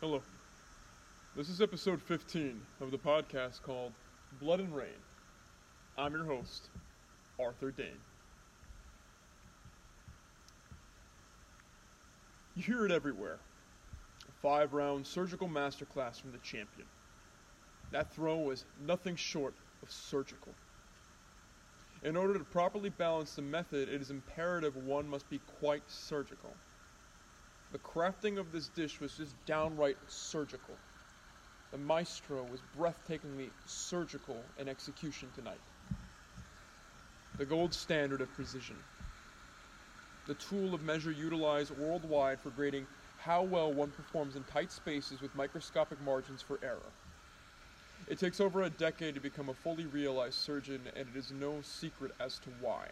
Hello. This is episode 15 of the podcast called Blood and Rain. I'm your host, Arthur Dane. You hear it everywhere. A 5-round surgical masterclass from the champion. That throw was nothing short of surgical. In order to properly balance the method, it is imperative one must be quite surgical. The crafting of this dish was just downright surgical. The maestro was breathtakingly surgical in execution tonight. The gold standard of precision. The tool of measure utilized worldwide for grading how well one performs in tight spaces with microscopic margins for error. It takes over a decade to become a fully realized surgeon, and it is no secret as to why.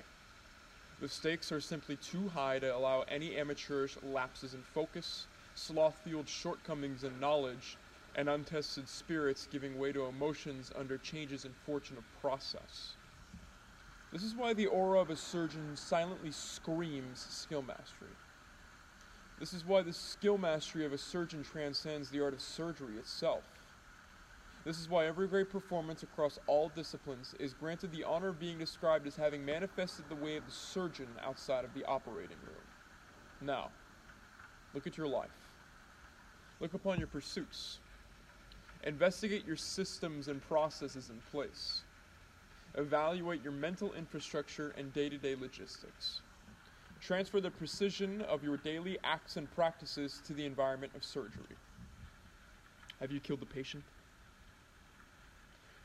The stakes are simply too high to allow any amateurish lapses in focus, sloth-fueled shortcomings in knowledge, and untested spirits giving way to emotions under changes in fortune of process. This is why the aura of a surgeon silently screams skill mastery. This is why the skill mastery of a surgeon transcends the art of surgery itself. This is why every great performance across all disciplines is granted the honor of being described as having manifested the way of the surgeon outside of the operating room. Now, look at your life. Look upon your pursuits. Investigate your systems and processes in place. Evaluate your mental infrastructure and day-to-day logistics. Transfer the precision of your daily acts and practices to the environment of surgery. Have you killed the patient?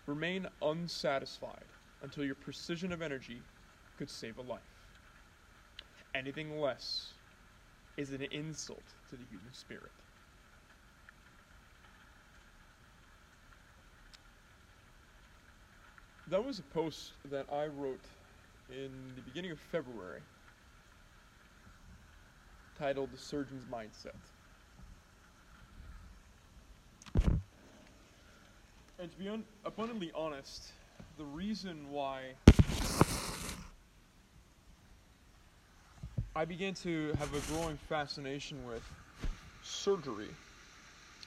Remain unsatisfied until your precision of energy could save a life. Anything less is an insult to the human spirit. That was a post that I wrote in the beginning of February titled The Surgeon's Mindset. And to be abundantly honest, the reason why I began to have a growing fascination with surgery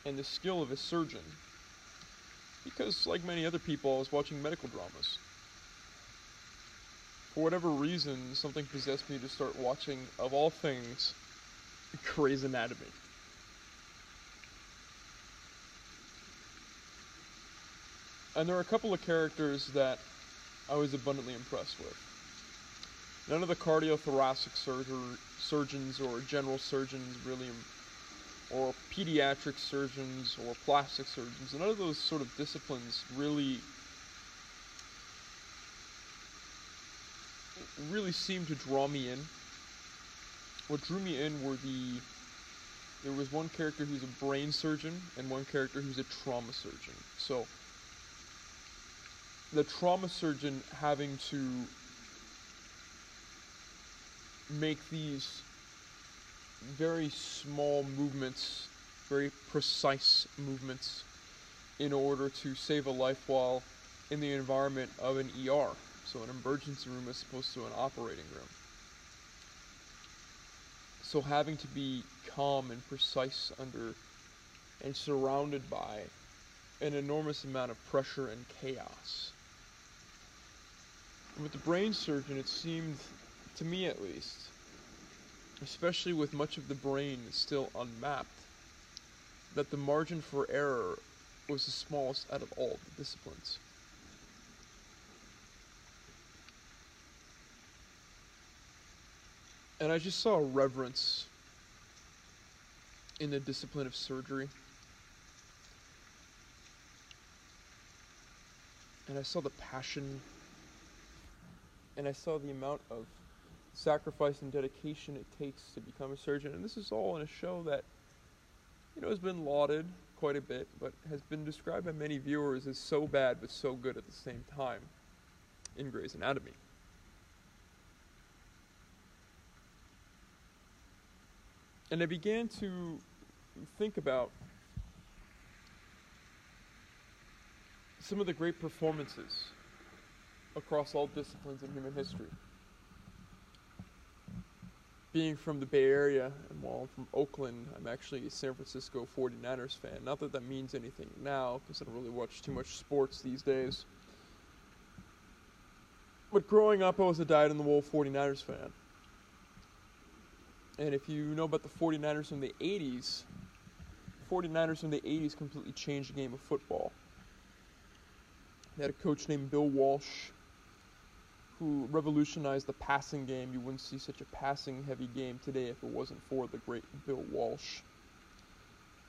and the skill of a surgeon, because like many other people, I was watching medical dramas. For whatever reason, something possessed me to start watching, of all things, Grey's Anatomy. And there are a couple of characters that I was abundantly impressed with. None of the cardiothoracic surgeons or general surgeons really, or pediatric surgeons or plastic surgeons, none of those sort of disciplines really seemed to draw me in. What drew me in were there was one character who's a brain surgeon and one character who's a trauma surgeon. So the trauma surgeon having to make these very small movements, very precise movements, in order to save a life while in the environment of an ER, so an emergency room as opposed to an operating room. So having to be calm and precise under and surrounded by an enormous amount of pressure and chaos. With the brain surgeon, it seemed, to me at least, especially with much of the brain still unmapped, that the margin for error was the smallest out of all the disciplines. And I just saw a reverence in the discipline of surgery. And I saw the passion, and I saw the amount of sacrifice and dedication it takes to become a surgeon. And this is all in a show that, has been lauded quite a bit, but has been described by many viewers as so bad but so good at the same time in Grey's Anatomy. And I began to think about some of the great performances across all disciplines in human history. being from the Bay Area, and while I'm from Oakland, I'm actually a San Francisco 49ers fan. Not that that means anything now, because I don't really watch too much sports these days. But growing up, I was a dyed-in-the-wool 49ers fan. And if you know about the 49ers in the 80s, 49ers in the 80s completely changed the game of football. They had a coach named Bill Walsh, who revolutionized the passing game. You wouldn't see such a passing-heavy game today if it wasn't for the great Bill Walsh.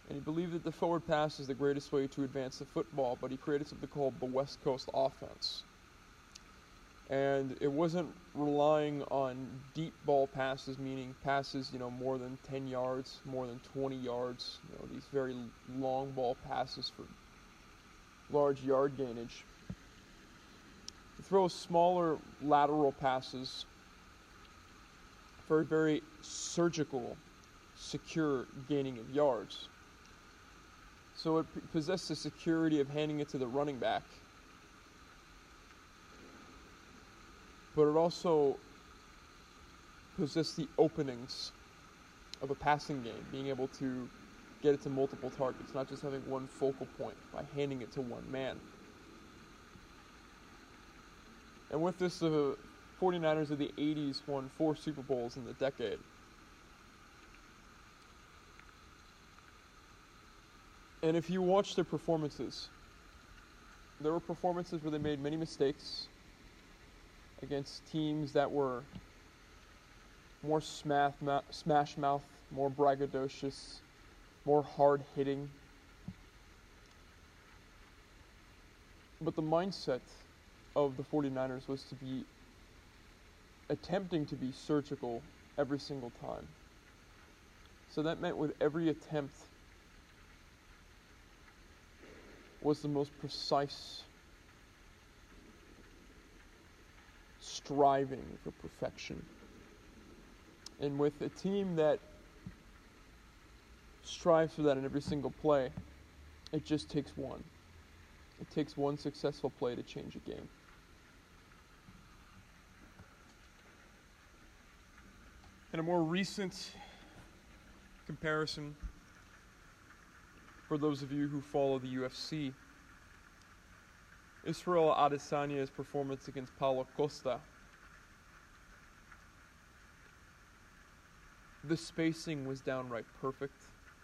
And he believed that the forward pass is the greatest way to advance the football, but he created something called the West Coast Offense. And it wasn't relying on deep ball passes, meaning passes, more than 10 yards, more than 20 yards, these very long ball passes for large yard gainage. To throw smaller lateral passes for very surgical, secure gaining of yards. So it possessed the security of handing it to the running back. But it also possessed the openings of a passing game, being able to get it to multiple targets, not just having one focal point by handing it to one man. And with this, the 49ers of the 80s won 4 Super Bowls in the decade. And if you watch their performances, there were performances where they made many mistakes against teams that were more smash mouth, more braggadocious, more hard-hitting. But the mindset of the 49ers was to be attempting to be surgical every single time. So that meant with every attempt was the most precise striving for perfection. And with a team that strives for that in every single play, it just takes one. It takes one successful play to change a game. In a more recent comparison, for those of you who follow the UFC, Israel Adesanya's performance against Paulo Costa. The spacing was downright perfect.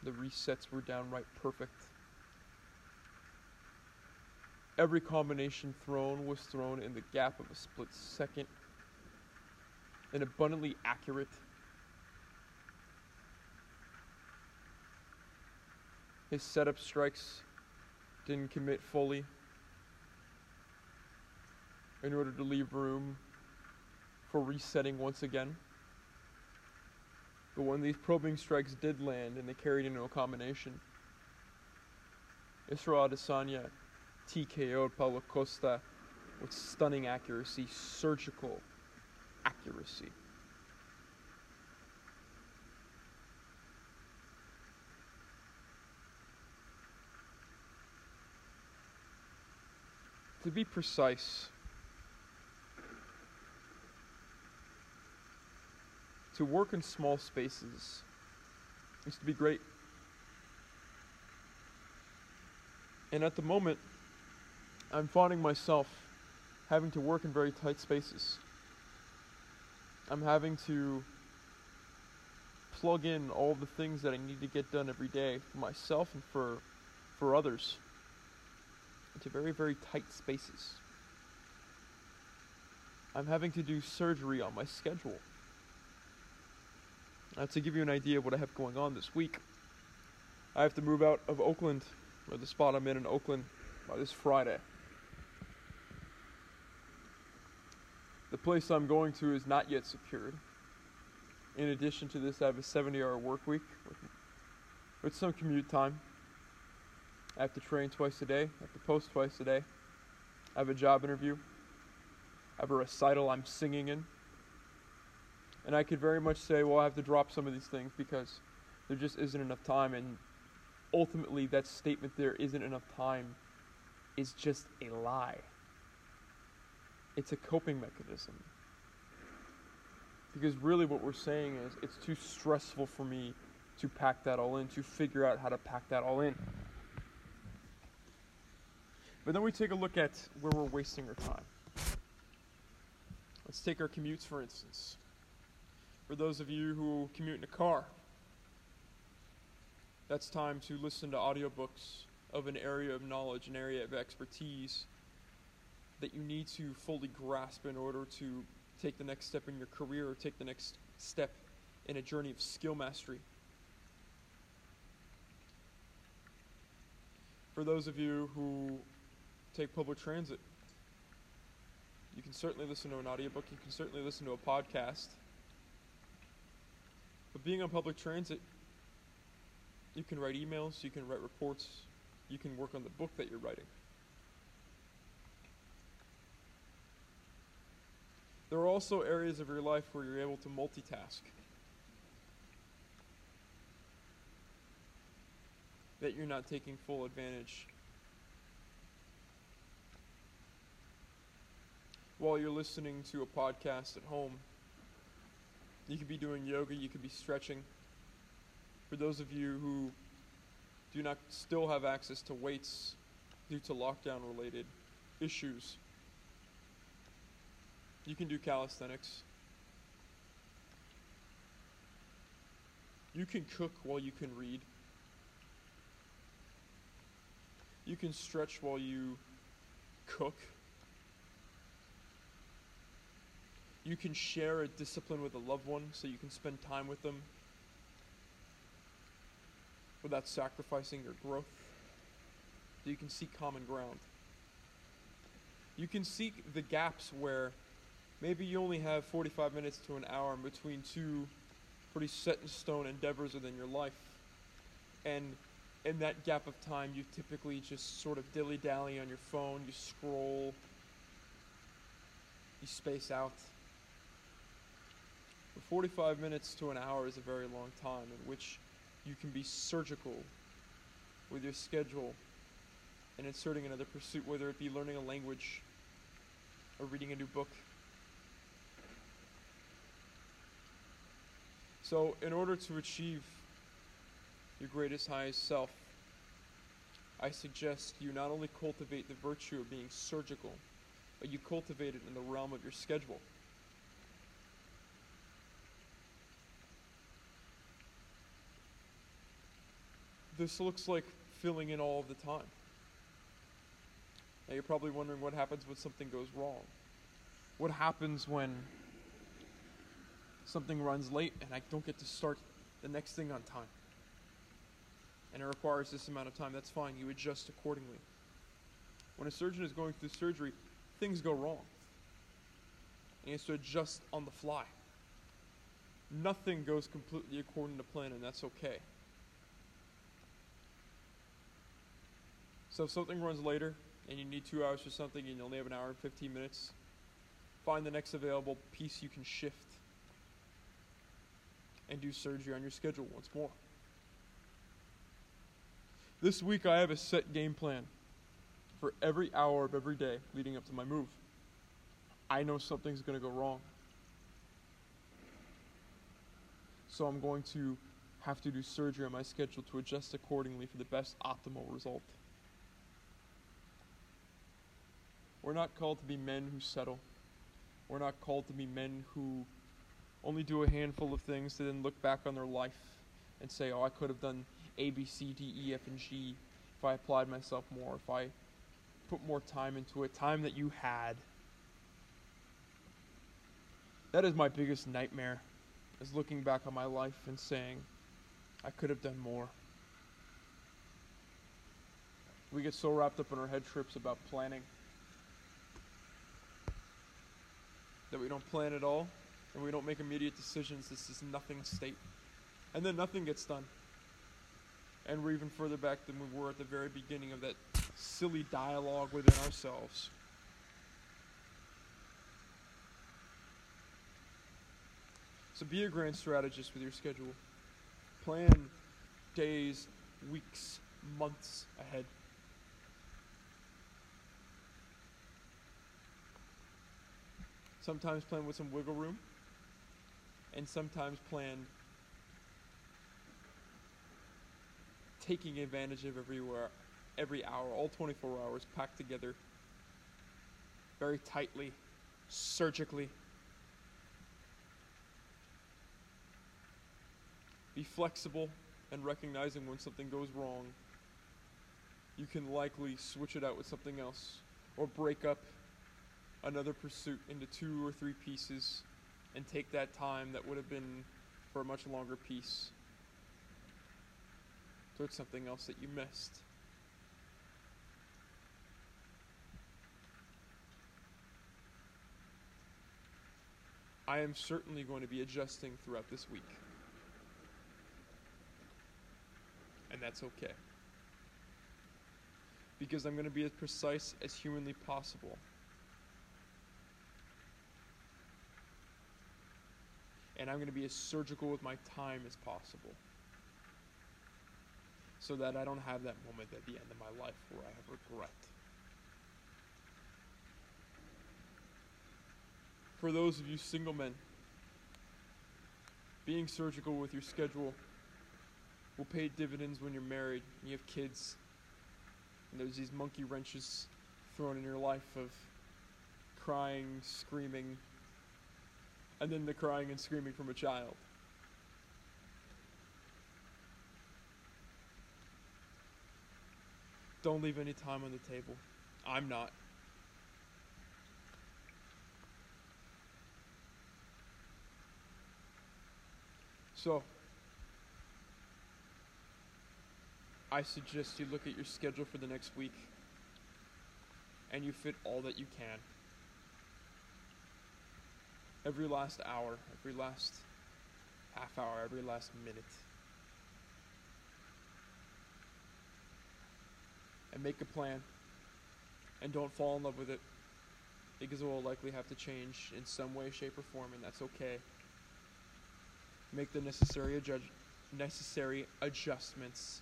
The resets were downright perfect. Every combination thrown was thrown in the gap of a split second and abundantly accurate. His setup strikes didn't commit fully in order to leave room for resetting once again. But when these probing strikes did land and they carried into a combination, Israel Adesanya TKO'd Paulo Costa with stunning accuracy, surgical accuracy. To be precise, to work in small spaces is to be great. And at the moment, I'm finding myself having to work in very tight spaces. I'm having to plug in all the things that I need to get done every day for myself and for others into very, very tight spaces. I'm having to do surgery on my schedule. To give you an idea of what I have going on this week, I have to move out of Oakland, or the spot I'm in Oakland, by this Friday. The place I'm going to is not yet secured. In addition to this, I have a 70-hour work week with some commute time. I have to train twice a day. I have to post twice a day. I have a job interview. I have a recital I'm singing in. And I could very much say, well, I have to drop some of these things because there just isn't enough time. And ultimately, that statement, there isn't enough time, is just a lie. It's a coping mechanism. Because really what we're saying is it's too stressful for me to pack that all in, to figure out how to pack that all in. But then we take a look at where we're wasting our time. Let's take our commutes, for instance. For those of you who commute in a car, that's time to listen to audiobooks of an area of knowledge, an area of expertise that you need to fully grasp in order to take the next step in your career or take the next step in a journey of skill mastery. For those of you who take public transit, you can certainly listen to an audiobook, you can certainly listen to a podcast. But being on public transit, you can write emails, you can write reports, you can work on the book that you're writing. There are also areas of your life where you're able to multitask, that you're not taking full advantage. While you're listening to a podcast at home, you could be doing yoga, you could be stretching. For those of you who do not still have access to weights due to lockdown-related issues, you can do calisthenics. You can cook while you can read. You can stretch while you cook. You can share a discipline with a loved one so you can spend time with them without sacrificing your growth. So you can seek common ground. You can seek the gaps where maybe you only have 45 minutes to an hour in between two pretty set-in-stone endeavors within your life. And in that gap of time, you typically just sort of dilly-dally on your phone, you scroll, you space out. But 45 minutes to an hour is a very long time in which you can be surgical with your schedule and inserting another pursuit, whether it be learning a language or reading a new book. So in order to achieve your greatest, highest self, I suggest you not only cultivate the virtue of being surgical, but you cultivate it in the realm of your schedule. This looks like filling in all of the time. Now you're probably wondering what happens when something goes wrong. What happens when something runs late and I don't get to start the next thing on time? And it requires this amount of time, that's fine. You adjust accordingly. When a surgeon is going through surgery, things go wrong. And he has to adjust on the fly. Nothing goes completely according to plan, and that's okay. So if something runs later, and you need 2 hours for something, and you only have an hour and 15 minutes, find the next available piece you can shift, and do surgery on your schedule once more. This week I have a set game plan for every hour of every day leading up to my move. I know something's going to go wrong. So I'm going to have to do surgery on my schedule to adjust accordingly for the best optimal result. We're not called to be men who settle. We're not called to be men who only do a handful of things to then look back on their life and say, oh, I could have done A, B, C, D, E, F, and G if I applied myself more, if I put more time into it, time that you had. That is my biggest nightmare, is looking back on my life and saying, I could have done more. We get so wrapped up in our head trips about planning that we don't plan at all, and we don't make immediate decisions. This is nothing state. And then nothing gets done. And we're even further back than we were at the very beginning of that silly dialogue within ourselves. So be a grand strategist with your schedule. Plan days, weeks, months ahead. Sometimes plan with some wiggle room. and sometimes planned, taking advantage of every hour, all 24 hours packed together, very tightly, surgically. Be flexible and recognizing when something goes wrong. You can likely switch it out with something else, or break up another pursuit into 2 or 3 pieces and take that time that would have been for a much longer piece towards something else that you missed. I am certainly going to be adjusting throughout this week, and that's okay, because I'm going to be as precise as humanly possible. And I'm going to be as surgical with my time as possible, so that I don't have that moment at the end of my life where I have regret. For those of you single men, being surgical with your schedule will pay dividends when you're married and you have kids, and there's these monkey wrenches thrown in your life of crying, screaming, and then the crying and screaming from a child. Don't leave any time on the table. I'm not. So, I suggest you look at your schedule for the next week and you fit all that you can. Every last hour, every last half hour, every last minute. And make a plan. And don't fall in love with it, because it will likely have to change in some way, shape, or form, and that's okay. Make the necessary adjustments.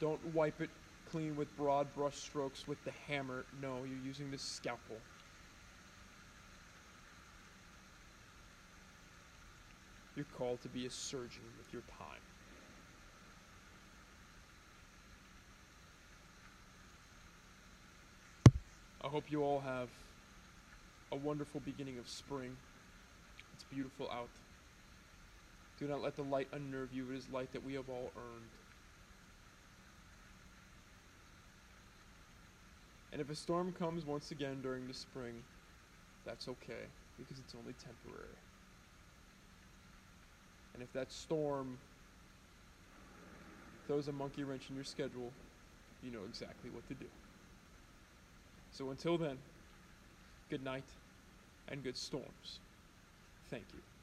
Don't wipe it clean with broad brush strokes with the hammer. No, you're using the scalpel. You're called to be a surgeon with your time. I hope you all have a wonderful beginning of spring. It's beautiful out. Do not let the light unnerve you. It is light that we have all earned. And if a storm comes once again during the spring, that's okay, because it's only temporary. And if that storm throws a monkey wrench in your schedule, you know exactly what to do. So until then, good night and good storms. Thank you.